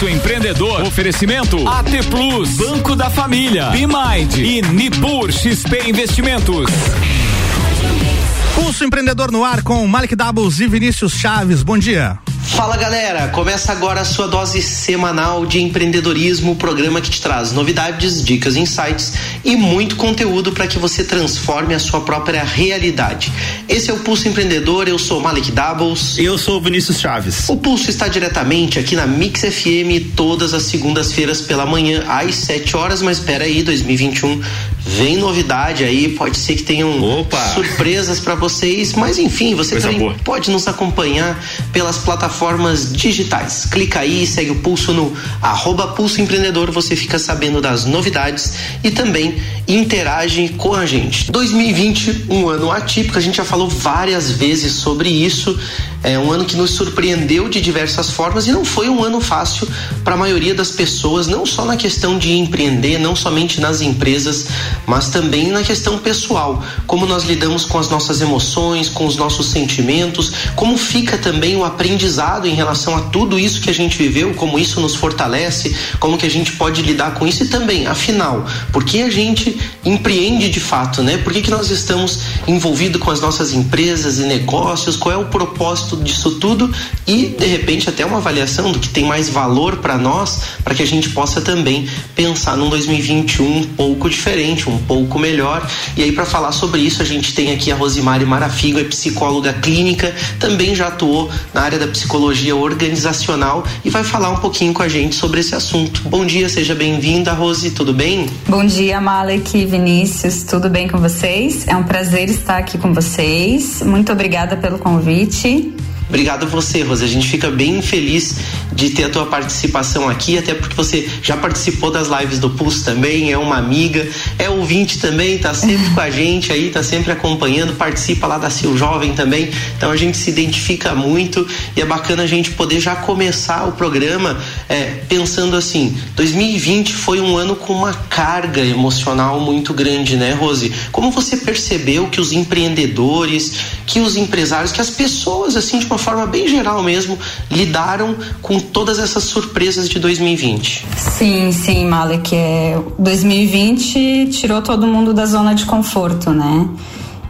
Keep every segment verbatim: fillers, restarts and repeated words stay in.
Pulso Empreendedor. Oferecimento A T Plus, Banco da Família, BeMind e Nipur X P Investimentos. Pulso Empreendedor no ar com Malek Dabos e Vinícius Chaves. Bom dia. Fala galera, começa agora a sua dose semanal de empreendedorismo, o programa que te traz novidades, dicas, insights e muito conteúdo para que você transforme a sua própria realidade. Esse é o Pulso Empreendedor, eu sou Malek Dabos. Eu sou o Vinícius Chaves. O Pulso está diretamente aqui na Mix F M todas as segundas-feiras pela manhã às sete horas, mas espera aí, dois mil e vinte e um vem novidade aí, pode ser que tenham Opa. surpresas para vocês, mas enfim, você Coisa também boa. pode nos acompanhar pelas plataformas Plataformas digitais. Clica aí e segue o Pulso no arroba Pulso Empreendedor, você fica sabendo das novidades e também interage com a gente. dois mil e vinte, um ano atípico, a gente já falou várias vezes sobre isso. É um ano que nos surpreendeu de diversas formas e não foi um ano fácil para a maioria das pessoas, não só na questão de empreender, não somente nas empresas, mas também na questão pessoal, como nós lidamos com as nossas emoções, com os nossos sentimentos, como fica também o aprendizado em relação a tudo isso que a gente viveu, como isso nos fortalece, como que a gente pode lidar com isso e também, afinal, por que a gente empreende de fato, né? Por que que nós estamos envolvidos com as nossas empresas e negócios? Qual é o propósito disso tudo e, de repente, até uma avaliação do que tem mais valor para nós, para que a gente possa também pensar num dois mil e vinte e um um pouco diferente, um pouco melhor. E aí, para falar sobre isso, a gente tem aqui a Rosimari Marafigo, é psicóloga clínica, também já atuou na área da psicologia organizacional e vai falar um pouquinho com a gente sobre esse assunto. Bom dia, seja bem-vinda, Rosi, tudo bem? Bom dia, Malek, Vinícius, tudo bem com vocês? É um prazer estar aqui com vocês, muito obrigada pelo convite. Obrigado a você, Rosa. A gente fica bem feliz de ter a tua participação aqui, até porque você já participou das lives do Pulso também, é uma amiga, é ouvinte também, tá sempre com a gente aí, tá sempre acompanhando, participa lá da Sil Jovem também, então a gente se identifica muito e é bacana a gente poder já começar o programa é, pensando assim, dois mil e vinte foi um ano com uma carga emocional muito grande, né, Rose? Como você percebeu que os empreendedores, que os empresários, que as pessoas, assim, de uma forma bem geral mesmo, lidaram com todas essas surpresas de dois mil e vinte. Sim, sim, Malek, é, dois mil e vinte tirou todo mundo da zona de conforto, né?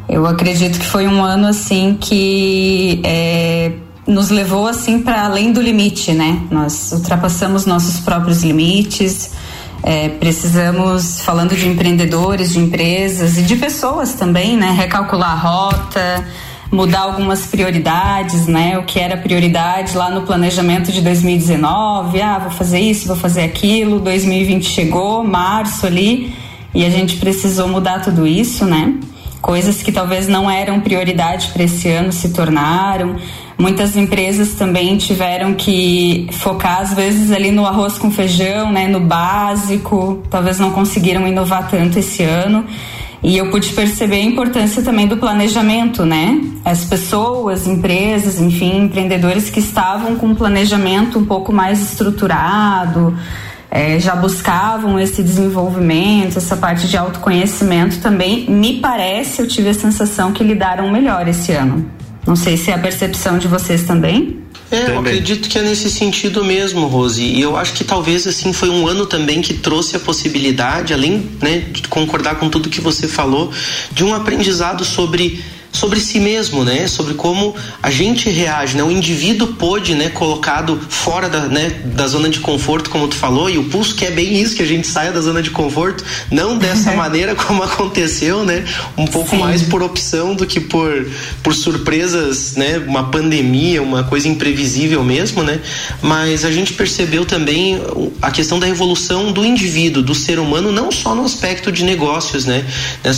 Eu acredito que foi um ano assim que é, nos levou assim para além do limite, né? Nós ultrapassamos nossos próprios limites, é, precisamos, falando de empreendedores, de empresas e de pessoas também, né? Recalcular a rota, mudar algumas prioridades, né? O que era prioridade lá no planejamento de dois mil e dezenove, ah, vou fazer isso, vou fazer aquilo, dois mil e vinte chegou, março ali, e a gente precisou mudar tudo isso, né? Coisas que talvez não eram prioridade para esse ano se tornaram. Muitas empresas também tiveram que focar, às vezes, ali no arroz com feijão, né? No básico, talvez não conseguiram inovar tanto esse ano. E eu pude perceber a importância também do planejamento, né? As pessoas, empresas, enfim, empreendedores que estavam com um planejamento um pouco mais estruturado, é, já buscavam esse desenvolvimento, essa parte de autoconhecimento também. Me parece, eu tive a sensação que lidaram melhor esse ano. Não sei se é a percepção de vocês também. É, também. Eu acredito que é nesse sentido mesmo, Rose, e eu acho que talvez assim foi um ano também que trouxe a possibilidade, além, né, de concordar com tudo que você falou, de um aprendizado sobre sobre si mesmo, né? Sobre como a gente reage, né? O indivíduo pôde, né? Colocado fora da, né? da zona de conforto, como tu falou, e o Pulso quer bem isso, que a gente saia da zona de conforto, não dessa maneira como aconteceu, né? Um pouco Sim. mais por opção do que por, por surpresas, né? Uma pandemia, uma coisa imprevisível mesmo, né? Mas a gente percebeu também a questão da evolução do indivíduo, do ser humano, não só no aspecto de negócios, né?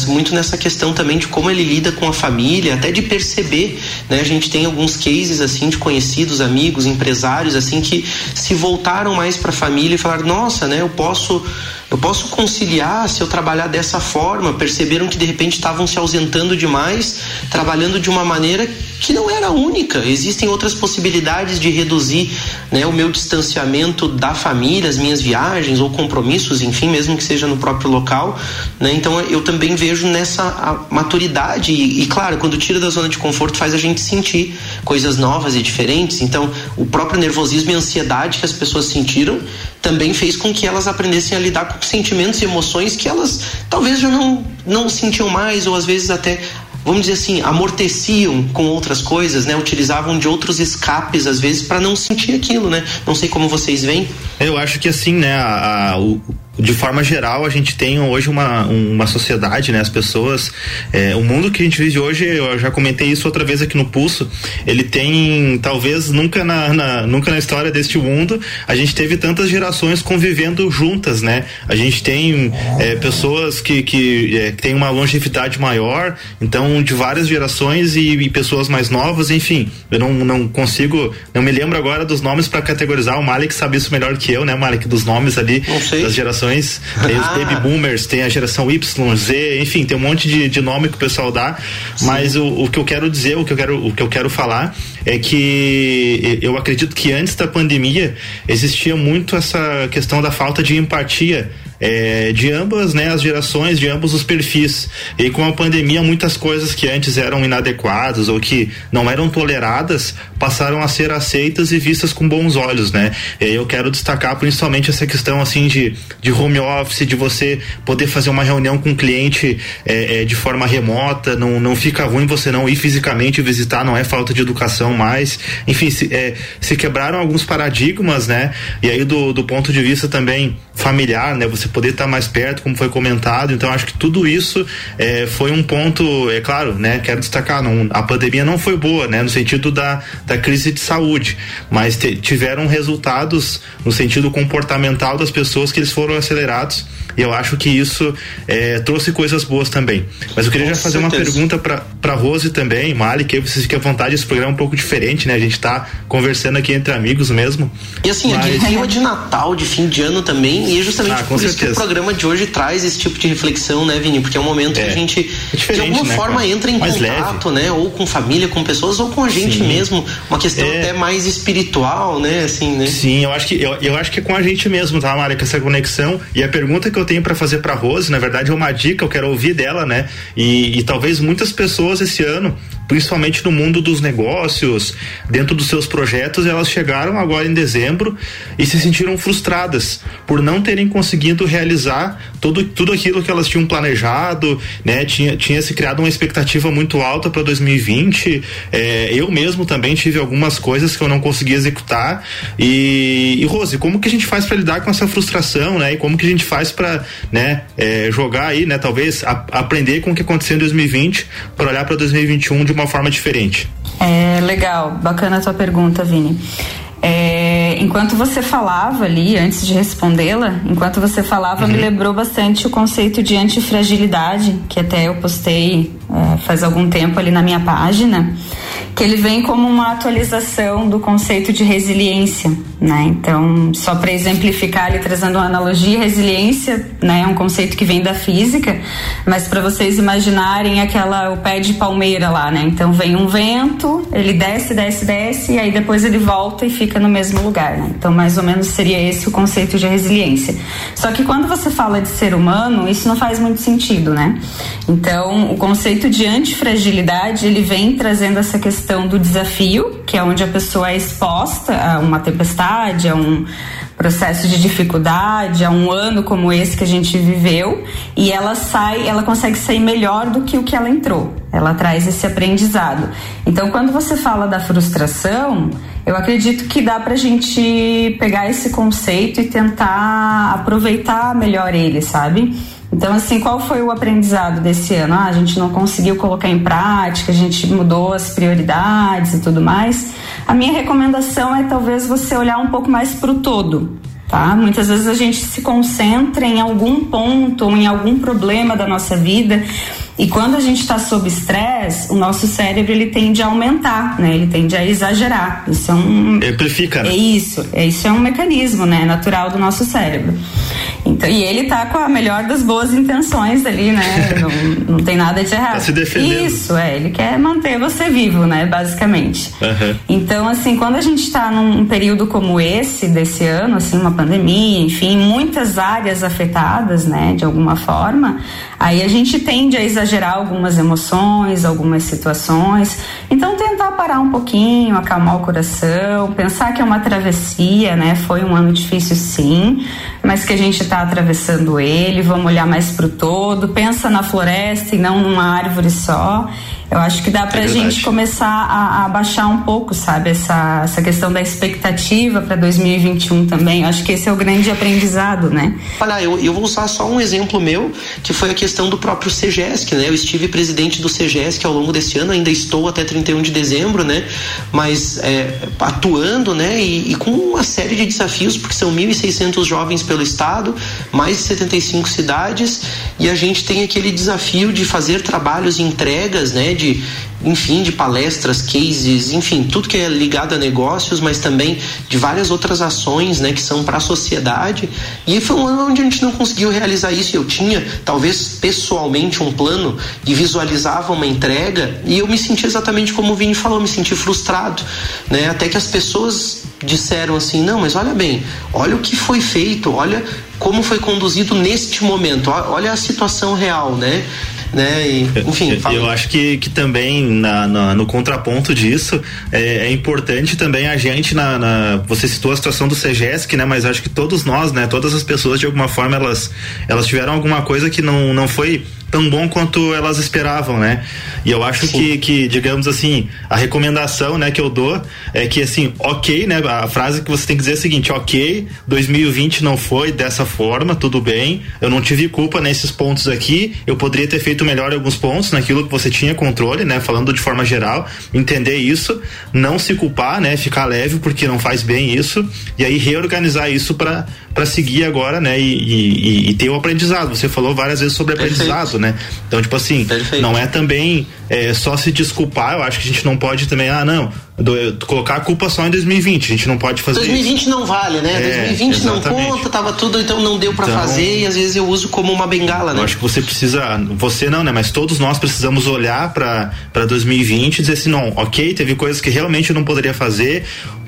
Muito nessa questão também de como ele lida com a família, até de perceber, né? A gente tem alguns cases assim de conhecidos, amigos, empresários assim que se voltaram mais para a família e falaram, nossa, né? Eu posso eu posso conciliar se eu trabalhar dessa forma. Perceberam que de repente estavam se ausentando demais, trabalhando de uma maneira que não era a única. Existem outras possibilidades de reduzir, né, o meu distanciamento da família, as minhas viagens ou compromissos, enfim, mesmo que seja no próprio local, né? Então eu também vejo nessa maturidade e, e claro, quando tira da zona de conforto faz a gente sentir coisas novas e diferentes. Então o próprio nervosismo e ansiedade que as pessoas sentiram também fez com que elas aprendessem a lidar com sentimentos e emoções que elas talvez já não, não sentiam mais, ou às vezes até, vamos dizer assim, amorteciam com outras coisas, né? Utilizavam de outros escapes, às vezes, para não sentir aquilo, né? Não sei como vocês veem. Eu acho que assim, né, a, a, o, de forma geral, a gente tem hoje uma, uma sociedade, né? As pessoas, é, o mundo que a gente vive hoje, eu já comentei isso outra vez aqui no Pulso, ele tem, talvez, nunca na, na, nunca na história deste mundo, a gente teve tantas gerações convivendo juntas, né? A gente tem é, pessoas que, que, é, que têm uma longevidade maior, então de várias gerações e, e pessoas mais novas, enfim, eu não, não consigo, não me lembro agora dos nomes para categorizar. O Malek sabe isso melhor que eu, né, Malek, dos nomes ali das gerações. Tem ah. os baby boomers, tem a geração Y, Z, enfim, tem um monte de, de nome que o pessoal dá. Sim. Mas o, o que eu quero dizer, o que eu quero, o que eu quero falar é que eu acredito que antes da pandemia existia muito essa questão da falta de empatia É, de ambas, né, as gerações, de ambos os perfis. E com a pandemia, muitas coisas que antes eram inadequadas ou que não eram toleradas passaram a ser aceitas e vistas com bons olhos, né? E eu quero destacar principalmente essa questão assim de, de home office, de você poder fazer uma reunião com o cliente é, é, de forma remota. Não, não fica ruim você não ir fisicamente visitar, não é falta de educação mais. Enfim, se, é, se quebraram alguns paradigmas, né? E aí do, do ponto de vista também familiar, né? Você poder estar mais perto, como foi comentado. Então acho que tudo isso é, foi um ponto, é claro, né? Quero destacar, não, a pandemia não foi boa, né? No sentido da, da crise de saúde, mas te, tiveram resultados no sentido comportamental das pessoas, que eles foram acelerados, e eu acho que isso é, trouxe coisas boas também. Mas eu queria Com já fazer certeza. uma pergunta pra, pra Rose também, Mali, que vocês fiquem à vontade. Esse programa é um pouco diferente, né? A gente tá conversando aqui entre amigos mesmo. E assim, mas... aqui é de Natal, de fim de ano também, e é justamente ah, por certeza. isso que o programa de hoje traz esse tipo de reflexão, né, Vini? Porque é um momento é. que a gente, é de alguma né, forma, cara? entra em mais contato, leve. né? Ou com família, com pessoas, ou com a gente Sim. mesmo. Uma questão é. até mais espiritual, né? Assim, né? Sim, eu acho, que, eu, eu acho que é com a gente mesmo, tá, Mari? Com essa conexão. E a pergunta que eu tenho pra fazer pra Rose, na verdade, é uma dica, eu quero ouvir dela, né? E, e talvez muitas pessoas esse ano, principalmente no mundo dos negócios, dentro dos seus projetos, elas chegaram agora em dezembro e se sentiram frustradas por não terem conseguido realizar tudo, tudo aquilo que elas tinham planejado, né? Tinha, tinha se criado uma expectativa muito alta para dois mil e vinte. É, eu mesmo também tive algumas coisas que eu não consegui executar. E, e Rose, como que a gente faz para lidar com essa frustração, né? E como que a gente faz para, né, é, jogar aí, né? Talvez a, aprender com o que aconteceu em dois mil e vinte para olhar para dois mil e vinte e um de uma forma diferente. É legal, bacana a tua pergunta, Vini. É, enquanto você falava ali, antes de respondê-la, enquanto você falava, uhum. me lembrou bastante o conceito de antifragilidade, que até eu postei é, faz algum tempo ali na minha página, que ele vem como uma atualização do conceito de resiliência, né? Então, só para exemplificar ali, trazendo uma analogia, resiliência, né, é um conceito que vem da física, mas para vocês imaginarem aquela, o pé de palmeira lá, né? Então vem um vento, ele desce, desce, desce, e aí depois ele volta e fica no mesmo lugar, né? Então mais ou menos seria esse o conceito de resiliência. Só que quando você fala de ser humano, isso não faz muito sentido, né? Então o conceito de antifragilidade, ele vem trazendo essa questão do desafio, que é onde a pessoa é exposta a uma tempestade, a um processo de dificuldade, a um ano como esse que a gente viveu, e ela sai, ela consegue sair melhor do que o que ela entrou. Ela traz esse aprendizado. Então quando você fala da frustração, eu acredito que dá pra gente pegar esse conceito e tentar aproveitar melhor ele, sabe? Então, assim, qual foi o aprendizado desse ano? Ah, a gente não conseguiu colocar em prática, a gente mudou as prioridades e tudo mais. A minha recomendação é talvez você olhar um pouco mais pro todo, tá? Muitas vezes a gente se concentra em algum ponto ou em algum problema da nossa vida, e quando a gente está sob estresse, o nosso cérebro, ele tende a aumentar, né? Ele tende a exagerar. Isso é um... Amplifica. É isso, é, isso é um mecanismo, né, natural do nosso cérebro. Então, e ele tá com a melhor das boas intenções ali, né? Não, não tem nada de errado. Tá se defendendo. Isso, é, ele quer manter você vivo, né? Basicamente. Uhum. Então, assim, quando a gente tá num período como esse, desse ano, assim, uma pandemia, enfim, muitas áreas afetadas, né? De alguma forma, aí a gente tende a exagerar algumas emoções, algumas situações. Então, tentar parar um pouquinho, acalmar o coração, pensar que é uma travessia, né? Foi um ano difícil, sim, mas que a gente tá atravessando ele, vamos olhar mais pro todo, pensa na floresta e não numa árvore só. Eu acho que dá pra é gente começar a, a baixar um pouco, sabe, essa, essa questão da expectativa para dois mil e vinte e um também. Eu acho que esse é o grande aprendizado, né? Olha, eu, eu vou usar só um exemplo meu, que foi a questão do próprio C G E S C, né? Eu estive presidente do C G E S C ao longo desse ano, ainda estou até trinta e um de dezembro, né? Mas é, atuando, né? E, e com uma série de desafios, porque são mil e seiscentos jovens pelo estado, mais de setenta e cinco cidades, e a gente tem aquele desafio de fazer trabalhos e entregas, né? De, enfim, de palestras, cases, enfim, tudo que é ligado a negócios, mas também de várias outras ações, né, que são para a sociedade. E foi um ano onde a gente não conseguiu realizar isso. Eu tinha, talvez, pessoalmente um plano e visualizava uma entrega, e eu me senti exatamente como o Vini falou, me senti frustrado, né, até que as pessoas disseram assim, não, mas olha bem, olha o que foi feito, olha como foi conduzido neste momento, olha a situação real, né? Né? E, enfim, fala. Eu acho que, que também na, na, no contraponto disso é, é importante também a gente na, na, você citou a situação do C G E S C, né? Mas acho que todos nós, né? Todas as pessoas de alguma forma elas, elas tiveram alguma coisa que não, não foi tão bom quanto elas esperavam, né? E eu acho que, que, digamos assim, a recomendação, né, que eu dou é que, assim, ok, né? A frase que você tem que dizer é a seguinte, ok, dois mil e vinte não foi dessa forma, tudo bem, eu não tive culpa nesses pontos aqui, eu poderia ter feito melhor alguns pontos naquilo que você tinha controle, né? Falando de forma geral, entender isso, não se culpar, né? Ficar leve porque não faz bem isso, e aí reorganizar isso para para seguir agora, né? E, e, e ter o aprendizado. Você falou várias vezes sobre aprendizado, né? Então, tipo assim, perfeito. Não é também é, só se desculpar. Eu acho que a gente não pode também, ah, não, do, colocar a culpa só em dois mil e vinte, a gente não pode fazer dois mil e vinte isso. Não vale, né? É, dois mil e vinte exatamente. Não conta, tava tudo, então não deu pra então, fazer, e às vezes eu uso como uma bengala, né? Eu acho que você precisa, você não, né? Mas todos nós precisamos olhar pra, pra dois mil e vinte e dizer assim, não, ok, teve coisas que realmente eu não poderia fazer,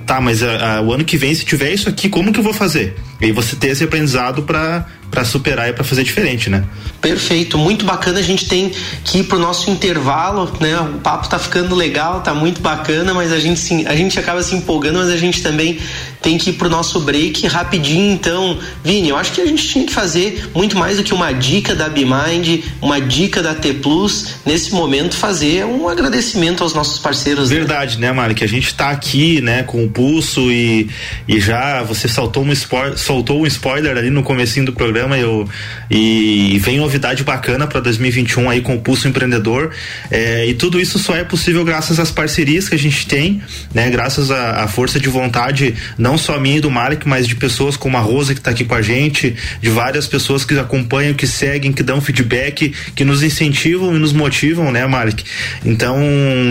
tá, mas a, a, o ano que vem, se tiver isso aqui, como que eu vou fazer? E aí você ter esse aprendizado pra para superar e para fazer diferente, né? Perfeito, muito bacana, a gente tem que ir pro nosso intervalo, né? O papo tá ficando legal, tá muito bacana, mas a gente, sim, a gente acaba se empolgando, mas a gente também tem que ir pro nosso break rapidinho. Então, Vini, eu acho que a gente tinha que fazer muito mais do que uma dica da BeMind, uma dica da A T Plus, nesse momento fazer um agradecimento aos nossos parceiros. Verdade, né, né Mari, que a gente tá aqui, né, com o pulso e, e já você soltou um, spoiler, soltou um spoiler ali no comecinho do programa. Eu, e vem novidade bacana para dois mil e vinte e um aí com o Pulso Empreendedor, é, e tudo isso só é possível graças às parcerias que a gente tem, né? Graças à força de vontade não só minha e do Malek, mas de pessoas como a Rosa que está aqui com a gente, de várias pessoas que acompanham, que seguem, que dão feedback, que nos incentivam e nos motivam, né, Malek? Então,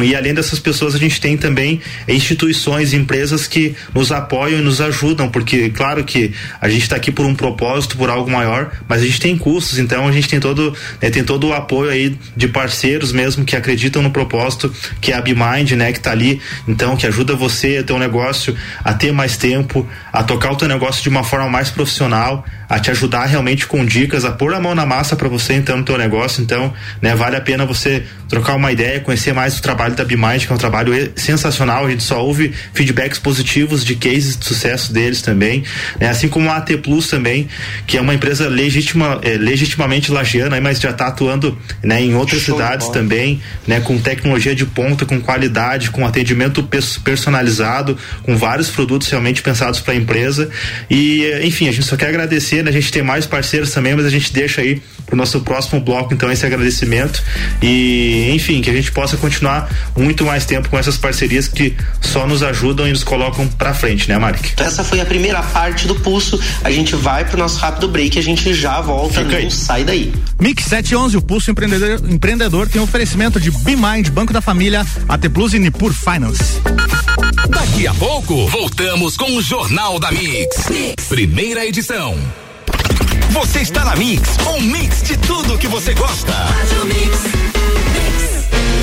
e além dessas pessoas a gente tem também instituições, empresas que nos apoiam e nos ajudam, porque claro que a gente está aqui por um propósito, por algo maior maior, mas a gente tem custos, então a gente tem todo, né, tem todo o apoio aí de parceiros mesmo que acreditam no propósito, que é a BeMind, né, que tá ali, então, que ajuda você a teu negócio a ter mais tempo, a tocar o teu negócio de uma forma mais profissional, a te ajudar realmente com dicas, a pôr a mão na massa para você entrar no teu negócio, então, né, vale a pena você trocar uma ideia, conhecer mais o trabalho da BeMind, que é um trabalho sensacional, a gente só ouve feedbacks positivos de cases de sucesso deles também, né, assim como a A T Plus também, que é uma empresa empresa legitima, é, legitimamente lagiana, mas já está atuando, né, em outras Show cidades também, né, com tecnologia de ponta, com qualidade, com atendimento personalizado, com vários produtos realmente pensados para a empresa. E, enfim, a gente só quer agradecer, né, a gente tem mais parceiros também, mas a gente deixa aí para o nosso próximo bloco, então, esse agradecimento. E, enfim, que a gente possa continuar muito mais tempo com essas parcerias que só nos ajudam e nos colocam para frente, né, Marek? Essa foi a primeira parte do Pulso. A gente vai para o nosso rápido break. Que a gente já volta, não sai daí. Mix sete onze, o Pulso Empreendedor, empreendedor tem oferecimento de BeMind, Banco da Família, A T Plus e Nipur Finance. Daqui a pouco, voltamos com o Jornal da Mix. Mix. Primeira edição. Você está na Mix, um mix de tudo que você gosta.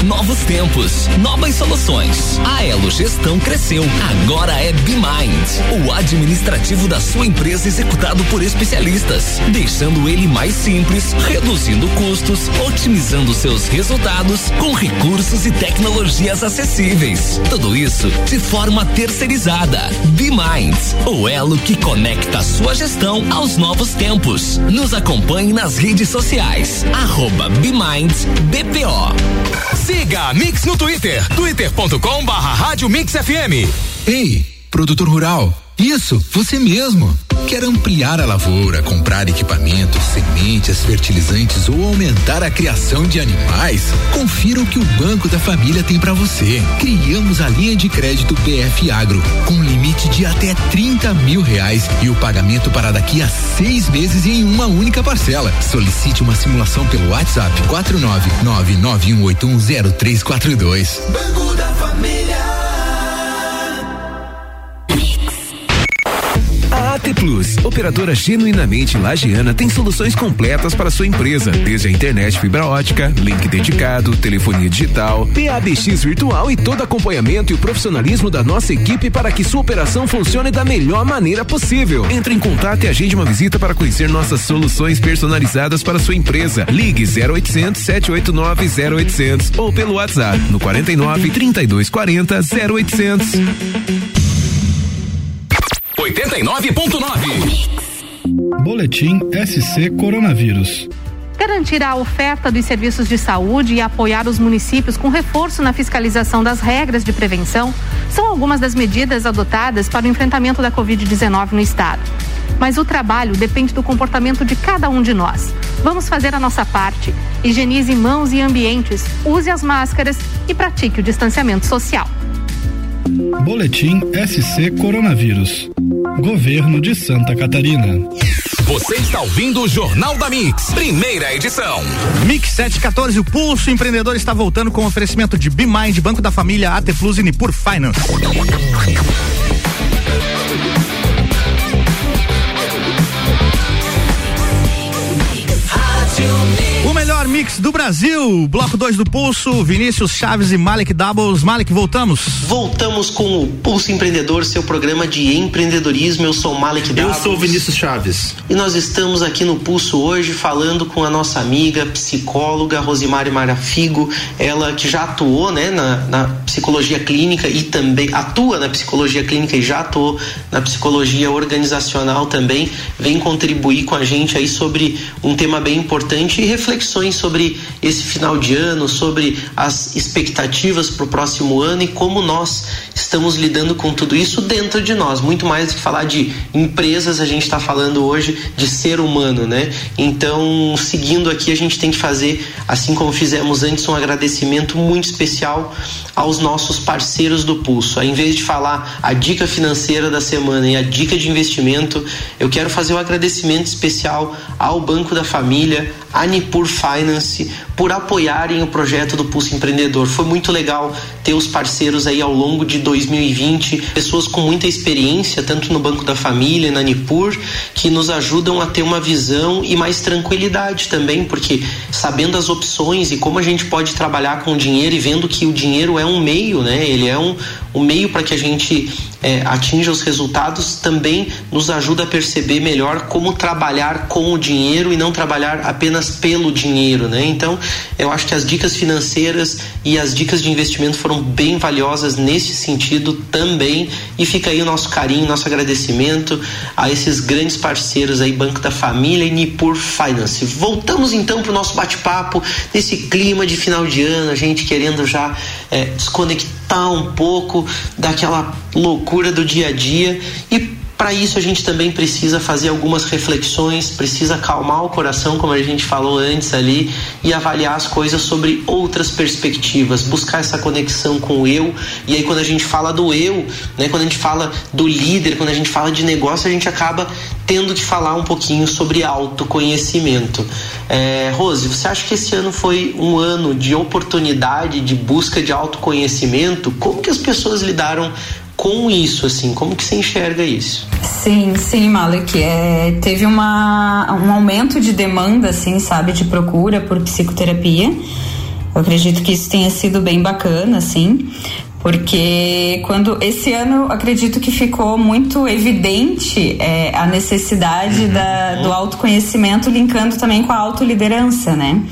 Novos tempos, novas soluções. A Elo Gestão cresceu. Agora é BeMind, o administrativo da sua empresa executado por especialistas, deixando ele mais simples, reduzindo custos, otimizando seus resultados com recursos e tecnologias acessíveis. Tudo isso de forma terceirizada. BeMind, o elo que conecta a sua gestão aos novos tempos. Nos acompanhe nas redes sociais. Arroba BeMind B P O. Siga a Mix no Twitter, twitter.com barra rádio Mix F M. Ei, produtor rural, isso, você mesmo. Quer ampliar a lavoura, comprar equipamentos, sementes, fertilizantes ou aumentar a criação de animais? Confira o que o Banco da Família tem para você. Criamos a linha de crédito P F Agro, com limite de até trinta mil reais e o pagamento para daqui a seis meses em uma única parcela. Solicite uma simulação pelo WhatsApp quatro nove nove nove um oito um zero três quatro dois. Banco da Família. A T Plus, operadora genuinamente lagiana, tem soluções completas para sua empresa, desde a internet fibra ótica, link dedicado, telefonia digital, P A B X virtual e todo acompanhamento e o profissionalismo da nossa equipe para que sua operação funcione da melhor maneira possível. Entre em contato e agende uma visita para conhecer nossas soluções personalizadas para sua empresa. Ligue zero oito zero zero sete oito nove zero oito zero zero ou pelo WhatsApp no quarenta e nove, trinta e dois, quarenta, zero oito zero zero. oitenta e nove ponto nove. Boletim S C Coronavírus. Garantir a oferta dos serviços de saúde e apoiar os municípios com reforço na fiscalização das regras de prevenção são algumas das medidas adotadas para o enfrentamento da covid dezenove no estado. Mas o trabalho depende do comportamento de cada um de nós. Vamos fazer a nossa parte. Higienize mãos e ambientes, use as máscaras e pratique o distanciamento social. Boletim S C Coronavírus. Governo de Santa Catarina. Você está ouvindo o Jornal da Mix, primeira edição. Mix sete catorze, o Pulso Empreendedor está voltando com oferecimento de BeMind, Banco da Família, A T Plus e Nipur Finance. O melhor mix do Brasil, bloco dois do Pulso, Vinícius Chaves e Malek Dabos. Malek, voltamos. Voltamos com o Pulso Empreendedor, seu programa de empreendedorismo. Eu sou Malek Dabos. Eu sou Vinícius Chaves. E nós estamos aqui no Pulso hoje falando com a nossa amiga psicóloga Rosimari Marafigo, ela que já atuou, né, na, na psicologia clínica e também atua na psicologia clínica e já atuou na psicologia organizacional também, vem contribuir com a gente aí sobre um tema bem importante e reflexões sobre esse final de ano, sobre as expectativas para o próximo ano e como nós estamos lidando com tudo isso dentro de nós. Muito mais do que falar de empresas, a gente está falando hoje de ser humano, né? Então, seguindo aqui, a gente tem que fazer, assim como fizemos antes, um agradecimento muito especial aos nossos parceiros do Pulso. Ao invés de falar a dica financeira da semana e a dica de investimento, eu quero fazer um agradecimento especial ao Banco da Família, a Nipur Finance, por apoiarem o projeto do Pulso Empreendedor. Foi muito legal ter os parceiros aí ao longo de dois mil e vinte, pessoas com muita experiência, tanto no Banco da Família, na Nipur, que nos ajudam a ter uma visão e mais tranquilidade também, porque sabendo as opções e como a gente pode trabalhar com o dinheiro e vendo que o dinheiro é um meio, né? Ele é um, um meio para que a gente é, atinja os resultados, também nos ajuda a perceber melhor como trabalhar com o dinheiro e não trabalhar apenas pelo dinheiro, né? Então, eu acho que as dicas financeiras e as dicas de investimento foram bem valiosas nesse sentido também, e fica aí o nosso carinho, nosso agradecimento a esses grandes parceiros aí, Banco da Família e Nipur Finance. Voltamos então para o nosso bate-papo nesse clima de final de ano, a gente querendo já é, desconectar um pouco daquela loucura do dia a dia, e para isso a gente também precisa fazer algumas reflexões, precisa acalmar o coração, como a gente falou antes ali, e avaliar as coisas sobre outras perspectivas, buscar essa conexão com o eu. E aí quando a gente fala do eu, né, quando a gente fala do líder, quando a gente fala de negócio, a gente acaba tendo que falar um pouquinho sobre autoconhecimento. É, Rose, você acha que esse ano foi um ano de oportunidade, de busca de autoconhecimento? Como que as pessoas lidaram com isso, assim, como que você enxerga isso? Sim, sim, Malek. É, teve uma, um aumento de demanda, assim, sabe, de procura por psicoterapia. Eu acredito que isso tenha sido bem bacana, assim, porque quando esse ano acredito que ficou muito evidente é, a necessidade uhum. da, do autoconhecimento, linkando também com a autoliderança, né?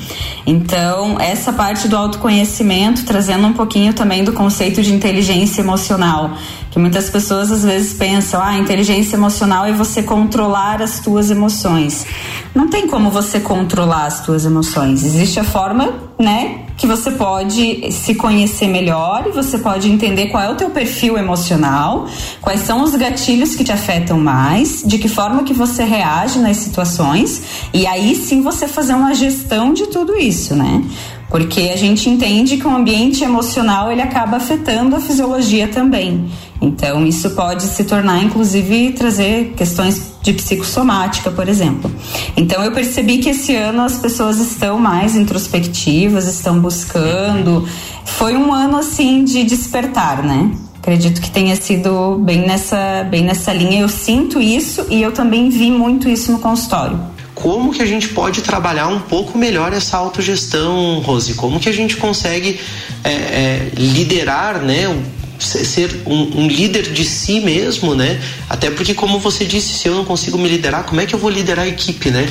Então, essa parte do autoconhecimento, trazendo um pouquinho também do conceito de inteligência emocional, que muitas pessoas às vezes pensam, ah, inteligência emocional é você controlar as tuas emoções. Não tem como você controlar as tuas emoções, existe a forma, né, que você pode se conhecer melhor e você pode entender qual é o teu perfil emocional, quais são os gatilhos que te afetam mais, de que forma que você reage nas situações, e aí sim você fazer uma gestão de tudo isso, né? Porque a gente entende que o ambiente emocional ele acaba afetando a fisiologia também. Então isso pode se tornar, inclusive, trazer questões de psicossomática, por exemplo. Então eu percebi que esse ano as pessoas estão mais introspectivas, estão buscando. Foi um ano assim de despertar, né? Acredito que tenha sido bem nessa, bem nessa linha. Eu sinto isso e eu também vi muito isso no consultório. Como que a gente pode trabalhar um pouco melhor essa autogestão, Rosi? Como que a gente consegue é, é, liderar, né? Ser um, um líder de si mesmo, né? Até porque, como você disse, se eu não consigo me liderar, como é que eu vou liderar a equipe, né?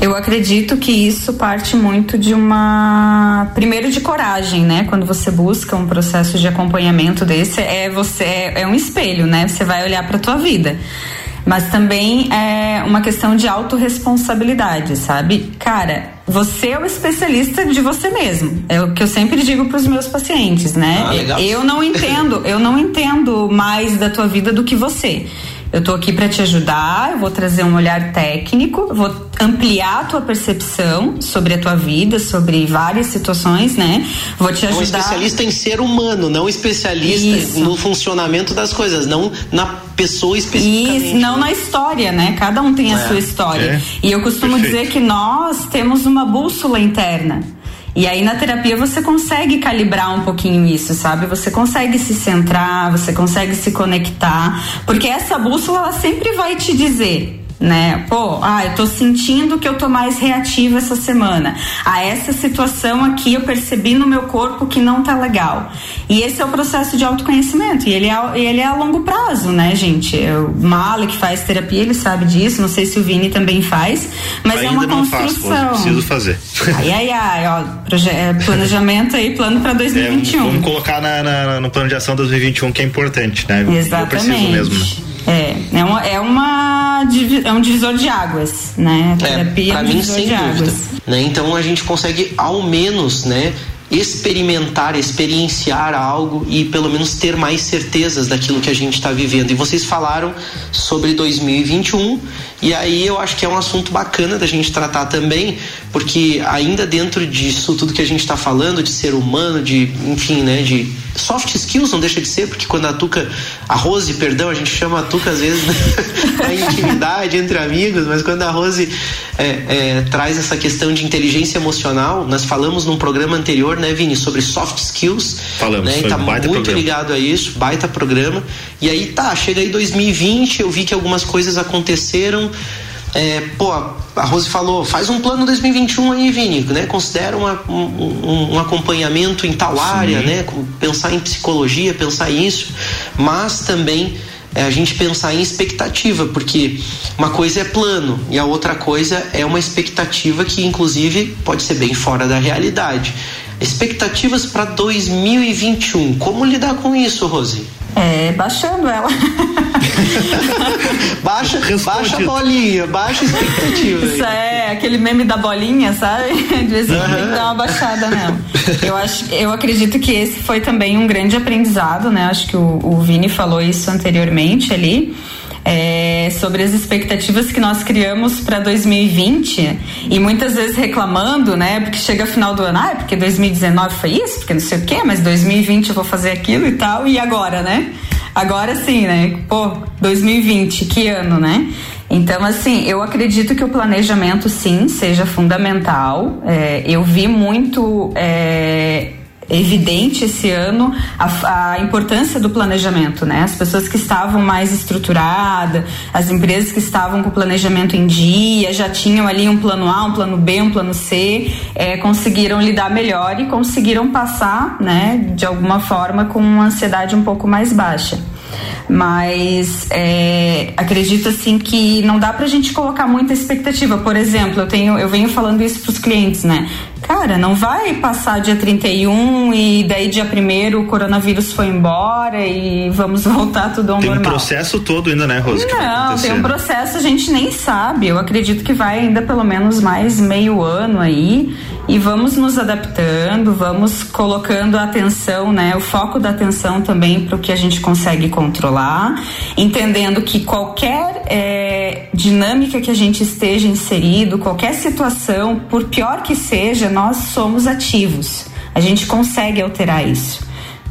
Eu acredito que isso parte muito de uma... Primeiro de coragem, né? Quando você busca um processo de acompanhamento desse, é, você, é, é um espelho, né? Você vai olhar para a tua vida. Mas também é uma questão de autorresponsabilidade, sabe? Cara, você é o especialista de você mesmo. É o que eu sempre digo para os meus pacientes, né? Ah, legal. Eu não entendo, eu não entendo mais da tua vida do que você. Eu tô aqui para te ajudar, eu vou trazer um olhar técnico, vou ampliar a tua percepção sobre a tua vida, sobre várias situações, né? Vou te ajudar. Um especialista em ser humano, não especialista Isso. no funcionamento das coisas, não na pessoa especificamente. Isso, não, né? Na história, né? Cada um tem a é, sua história. É. E eu costumo Perfeito. dizer que nós temos uma bússola interna. E aí na terapia você consegue calibrar um pouquinho isso, sabe? Você consegue se centrar, você consegue se conectar, porque essa bússola ela sempre vai te dizer, né? Pô, ah, eu tô sentindo que eu tô mais reativa essa semana. Ah, essa situação aqui eu percebi no meu corpo que não tá legal. E esse é o processo de autoconhecimento. E ele é, ele é a longo prazo, né, gente? O Malek que faz terapia, ele sabe disso. Não sei se o Vini também faz. Mas ainda é uma construção. Ainda não faço, preciso fazer. Ai, ai, ai. Ó, proje- planejamento aí, plano pra dois mil e vinte e um. É, vamos colocar na, na, no plano de ação dois mil e vinte e um, que é importante, né? Exatamente. Eu preciso mesmo, né? É, é, uma, é, uma, é um divisor de águas, né? A terapia é, pra é um mim, divisor sem de dúvida. águas. Né? Então a gente consegue ao menos, né, experimentar, experienciar algo e pelo menos ter mais certezas daquilo que a gente está vivendo. E vocês falaram sobre dois mil e vinte e um, e aí eu acho que é um assunto bacana da gente tratar também, porque ainda dentro disso tudo que a gente está falando, de ser humano, de, enfim, né, de soft skills, não deixa de ser, porque quando a Tuca, a Rose, perdão, a gente chama a Tuca às vezes na intimidade entre amigos, mas quando a Rose é, é, traz essa questão de inteligência emocional, nós falamos num programa anterior, né, Vini, sobre soft skills. Falamos, né, e tá muito programa. ligado a isso, baita programa. E aí tá, chega aí dois mil e vinte, eu vi que algumas coisas aconteceram. É, pô, a Rose falou, faz um plano dois mil e vinte e um aí, Vini, né? Considera uma, um, um acompanhamento em tal Sim. área, né? Pensar em psicologia, pensar isso, mas também é, a gente pensar em expectativa, porque uma coisa é plano e a outra coisa é uma expectativa que inclusive pode ser bem fora da realidade. Expectativas para dois mil e vinte e um, como lidar com isso, Rose? É, baixando ela. baixa, baixa a bolinha, baixa a expectativa. Isso aí. É aquele meme da bolinha, sabe? De vez em quando tem que dar uma baixada nela. Eu, acho, eu acredito que esse foi também um grande aprendizado, né? Acho que o, o Vini falou isso anteriormente ali. É, sobre as expectativas que nós criamos para dois mil e vinte e muitas vezes reclamando, né? Porque chega final do ano, ah, porque dois mil e dezenove foi isso, porque não sei o quê, mas dois mil e vinte eu vou fazer aquilo e tal, e agora, né? Agora sim, né? Pô, dois mil e vinte, que ano, né? Então, assim, eu acredito que o planejamento, sim, seja fundamental. É, eu vi muito... É, evidente esse ano a, a importância do planejamento, né? As pessoas que estavam mais estruturadas, as empresas que estavam com o planejamento em dia, já tinham ali um plano A, um plano B, um plano C, é, conseguiram lidar melhor e conseguiram passar, né, de alguma forma com uma ansiedade um pouco mais baixa. Mas é, acredito assim que não dá pra gente colocar muita expectativa. Por exemplo, eu, tenho, eu venho falando isso pros clientes, né? Cara, não vai passar dia trinta e um e daí dia primeiro o coronavírus foi embora e vamos voltar tudo ao tem normal. Tem um processo todo ainda, né, Rosa? Não, tem um processo, a gente nem sabe. Eu acredito que vai ainda pelo menos mais meio ano aí e vamos nos adaptando, vamos colocando a atenção, né, o foco da atenção também pro que a gente consegue controlar, entendendo que qualquer é, dinâmica que a gente esteja inserido, qualquer situação, por pior que seja, nós somos ativos, a gente consegue alterar isso,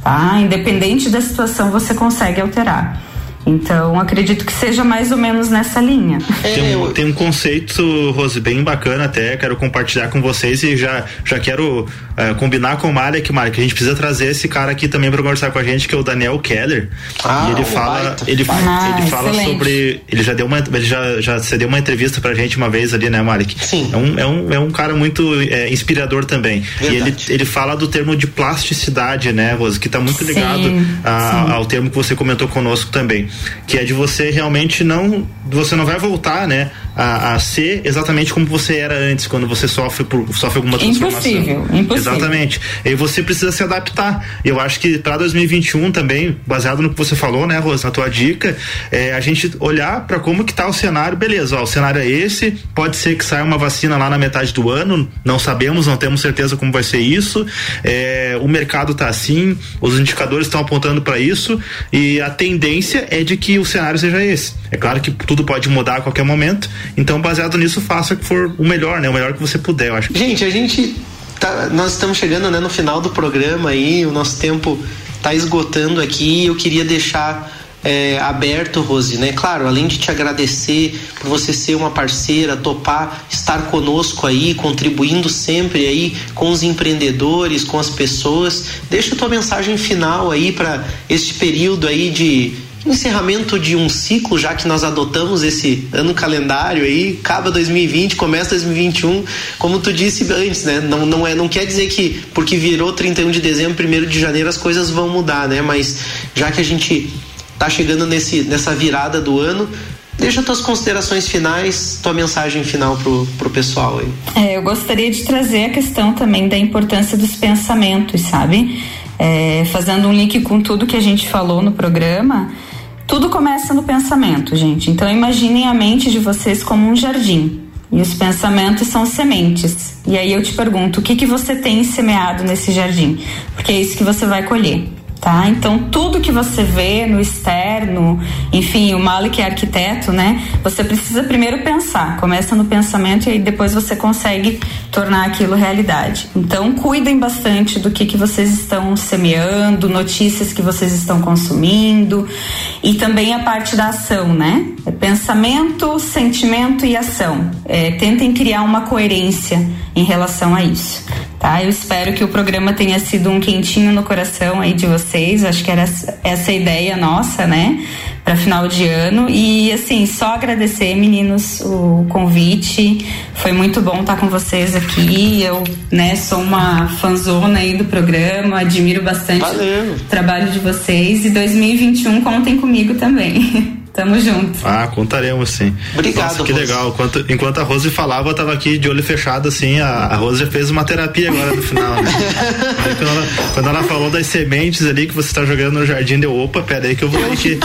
tá? Independente da situação, você consegue alterar. Então, acredito que seja mais ou menos nessa linha. Tem um, tem um conceito, Rose, bem bacana até, quero compartilhar com vocês e já, já quero uh, combinar com o Malek, Malek, a gente precisa trazer esse cara aqui também para conversar com a gente, que é o Daniel Keller. Ah, e ele fala, ele, ah, ele fala sobre, ele já deu uma, ele já, já cedeu uma entrevista pra gente uma vez ali, né, Malek? Sim. É um, é um, é um cara muito é, inspirador também. Verdade. E ele, ele fala do termo de plasticidade, né, Rose, que tá muito ligado sim, a, sim. ao termo que você comentou conosco também, que é de você realmente não, você não vai voltar, né, a, a ser exatamente como você era antes, quando você sofre por, sofre alguma transformação. Impossível, impossível. Exatamente. E você precisa se adaptar. Eu acho que para dois mil e vinte e um também, baseado no que você falou, né, Rosa, na tua dica, é a gente olhar para como que tá o cenário, beleza, ó, o cenário é esse, pode ser que saia uma vacina lá na metade do ano, não sabemos, não temos certeza como vai ser isso, é, o mercado tá assim, os indicadores estão apontando para isso e a tendência é de que o cenário seja esse. É claro que tudo pode mudar a qualquer momento, então baseado nisso, faça o que for o melhor, né? O melhor que você puder, eu acho. Gente, a gente tá, nós estamos chegando, né, no final do programa aí, o nosso tempo tá esgotando aqui, eu queria deixar é, aberto, Rose, né? Claro, além de te agradecer por você ser uma parceira, topar, estar conosco aí, contribuindo sempre aí com os empreendedores, com as pessoas, deixa a tua mensagem final aí para este período aí de encerramento de um ciclo, já que nós adotamos esse ano calendário aí, acaba dois mil e vinte, começa dois mil e vinte e um, como tu disse antes, né? Não, não, é, não quer dizer que porque virou trinta e um de dezembro, primeiro de janeiro as coisas vão mudar, né? Mas já que a gente tá chegando nesse, nessa virada do ano, deixa tuas considerações finais, tua mensagem final pro, pro pessoal aí. É, eu gostaria de trazer a questão também da importância dos pensamentos, sabe? É, fazendo um link com tudo que a gente falou no programa, tudo começa no pensamento, gente. Então imaginem a mente de vocês como um jardim e os pensamentos são sementes. E aí eu te pergunto, o que que você tem semeado nesse jardim? Porque é isso que você vai colher, tá? Então tudo que você vê no externo, enfim, o Malek é arquiteto, né? Você precisa primeiro pensar, começa no pensamento e aí depois você consegue tornar aquilo realidade. Então cuidem bastante do que, que vocês estão semeando, notícias que vocês estão consumindo e também a parte da ação, né? Pensamento, sentimento e ação. É, tentem criar uma coerência em relação a isso. Tá? Eu espero que o programa tenha sido um quentinho no coração aí de vocês, acho que era essa a ideia nossa, né, para final de ano. E assim, só agradecer, meninos, o convite, foi muito bom estar com vocês aqui. Eu, né, sou uma fanzona aí do programa, admiro bastante Valeu. o trabalho de vocês e dois mil e vinte e um contem comigo também. Tamo junto. Ah, contaremos sim. Obrigado. Nossa, que Rose. Legal. Enquanto, enquanto a Rose falava, eu tava aqui de olho fechado, assim. A, a Rose já fez uma terapia agora no final, né? Aí, quando, ela, quando ela falou das sementes ali que você tá jogando no jardim, deu opa, pera aí que eu vou ter que,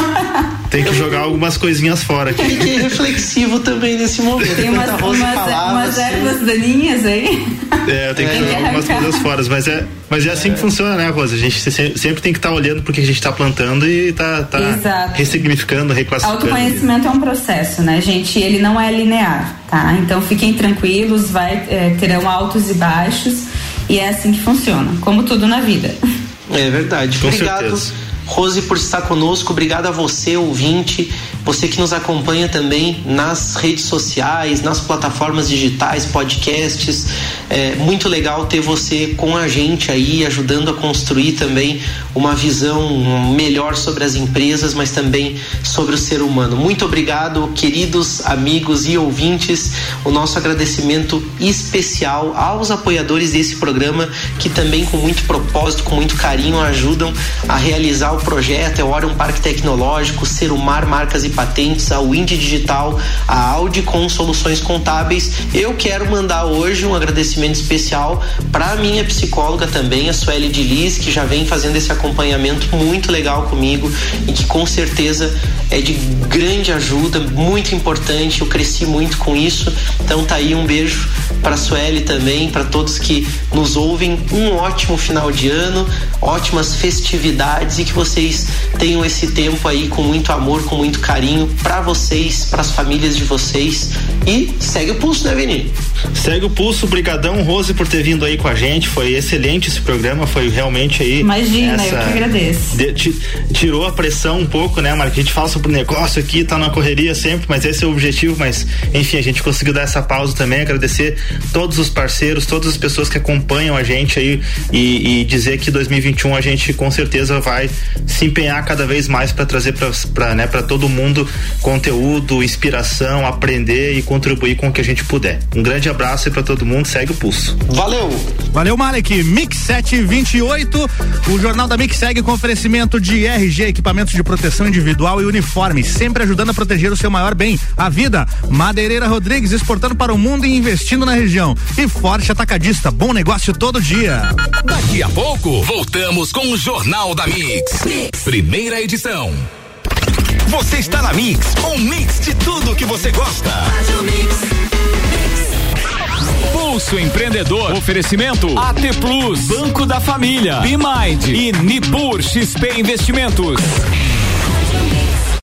tem que jogar algumas coisinhas fora aqui. Fiquei reflexivo também nesse momento. Tem umas, umas, falava, umas ervas assim, daninhas aí. É, eu tenho é. que jogar algumas coisas fora, mas é, mas é assim é. que funciona, né, Rose? A gente sempre, sempre tem que estar tá olhando porque a gente tá plantando e tá, tá ressignificando, reclassificando. Autoconhecimento é um processo, né, gente? Ele não é linear, tá? Então fiquem tranquilos, vai, é, terão altos e baixos e é assim que funciona, como tudo na vida. É verdade. Com Obrigado, certeza. Rose, por estar conosco. Obrigado a você, ouvinte. Você que nos acompanha também nas redes sociais, nas plataformas digitais, podcasts, é muito legal ter você com a gente aí, ajudando a construir também uma visão melhor sobre as empresas, mas também sobre o ser humano. Muito obrigado, queridos amigos e ouvintes, o nosso agradecimento especial aos apoiadores desse programa, que também com muito propósito, com muito carinho, ajudam a realizar o projeto. É o Orion Parque Tecnológico, Serumar Marcas e Patentes, a Wind Digital, a Audi com Soluções Contábeis. Eu quero mandar hoje um agradecimento especial para a minha psicóloga também, a Sueli de Liz, que já vem fazendo esse acompanhamento muito legal comigo e que com certeza é de grande ajuda, muito importante. Eu cresci muito com isso. Então tá aí um beijo para a Sueli também, para todos que nos ouvem. Um ótimo final de ano, ótimas festividades e que vocês tenham esse tempo aí com muito amor, com muito carinho para vocês, para as famílias de vocês, e segue o pulso, né, Vini? Segue o pulso. Brigadão, Rose, por ter vindo aí com a gente, foi excelente esse programa, foi realmente aí... Imagina, essa... eu que agradeço. De, t, tirou a pressão um pouco, né, Marco? A gente fala sobre o negócio aqui, tá na correria sempre, mas esse é o objetivo, mas enfim, a gente conseguiu dar essa pausa também, agradecer todos os parceiros, todas as pessoas que acompanham a gente aí e, e dizer que dois mil e vinte e um a gente com certeza vai se empenhar cada vez mais para trazer para para né, para todo mundo conteúdo, inspiração, aprender e contribuir com o que a gente puder. Um grande abraço aí para todo mundo, segue o pulso. Valeu! Valeu, Malek. Mix sete vinte e oito, o Jornal da Mix segue com oferecimento de R G, equipamentos de proteção individual e uniforme, sempre ajudando a proteger o seu maior bem, a vida. Madeireira Rodrigues, exportando para o mundo e investindo na região. E Forte Atacadista, bom negócio todo dia. Daqui a pouco, voltamos com o Jornal da Mix. Mix. Primeira edição. Você está na Mix, um mix de tudo que você gosta. Pulso Empreendedor, oferecimento A T Plus, Banco da Família, BeMind e Nipur X P Investimentos.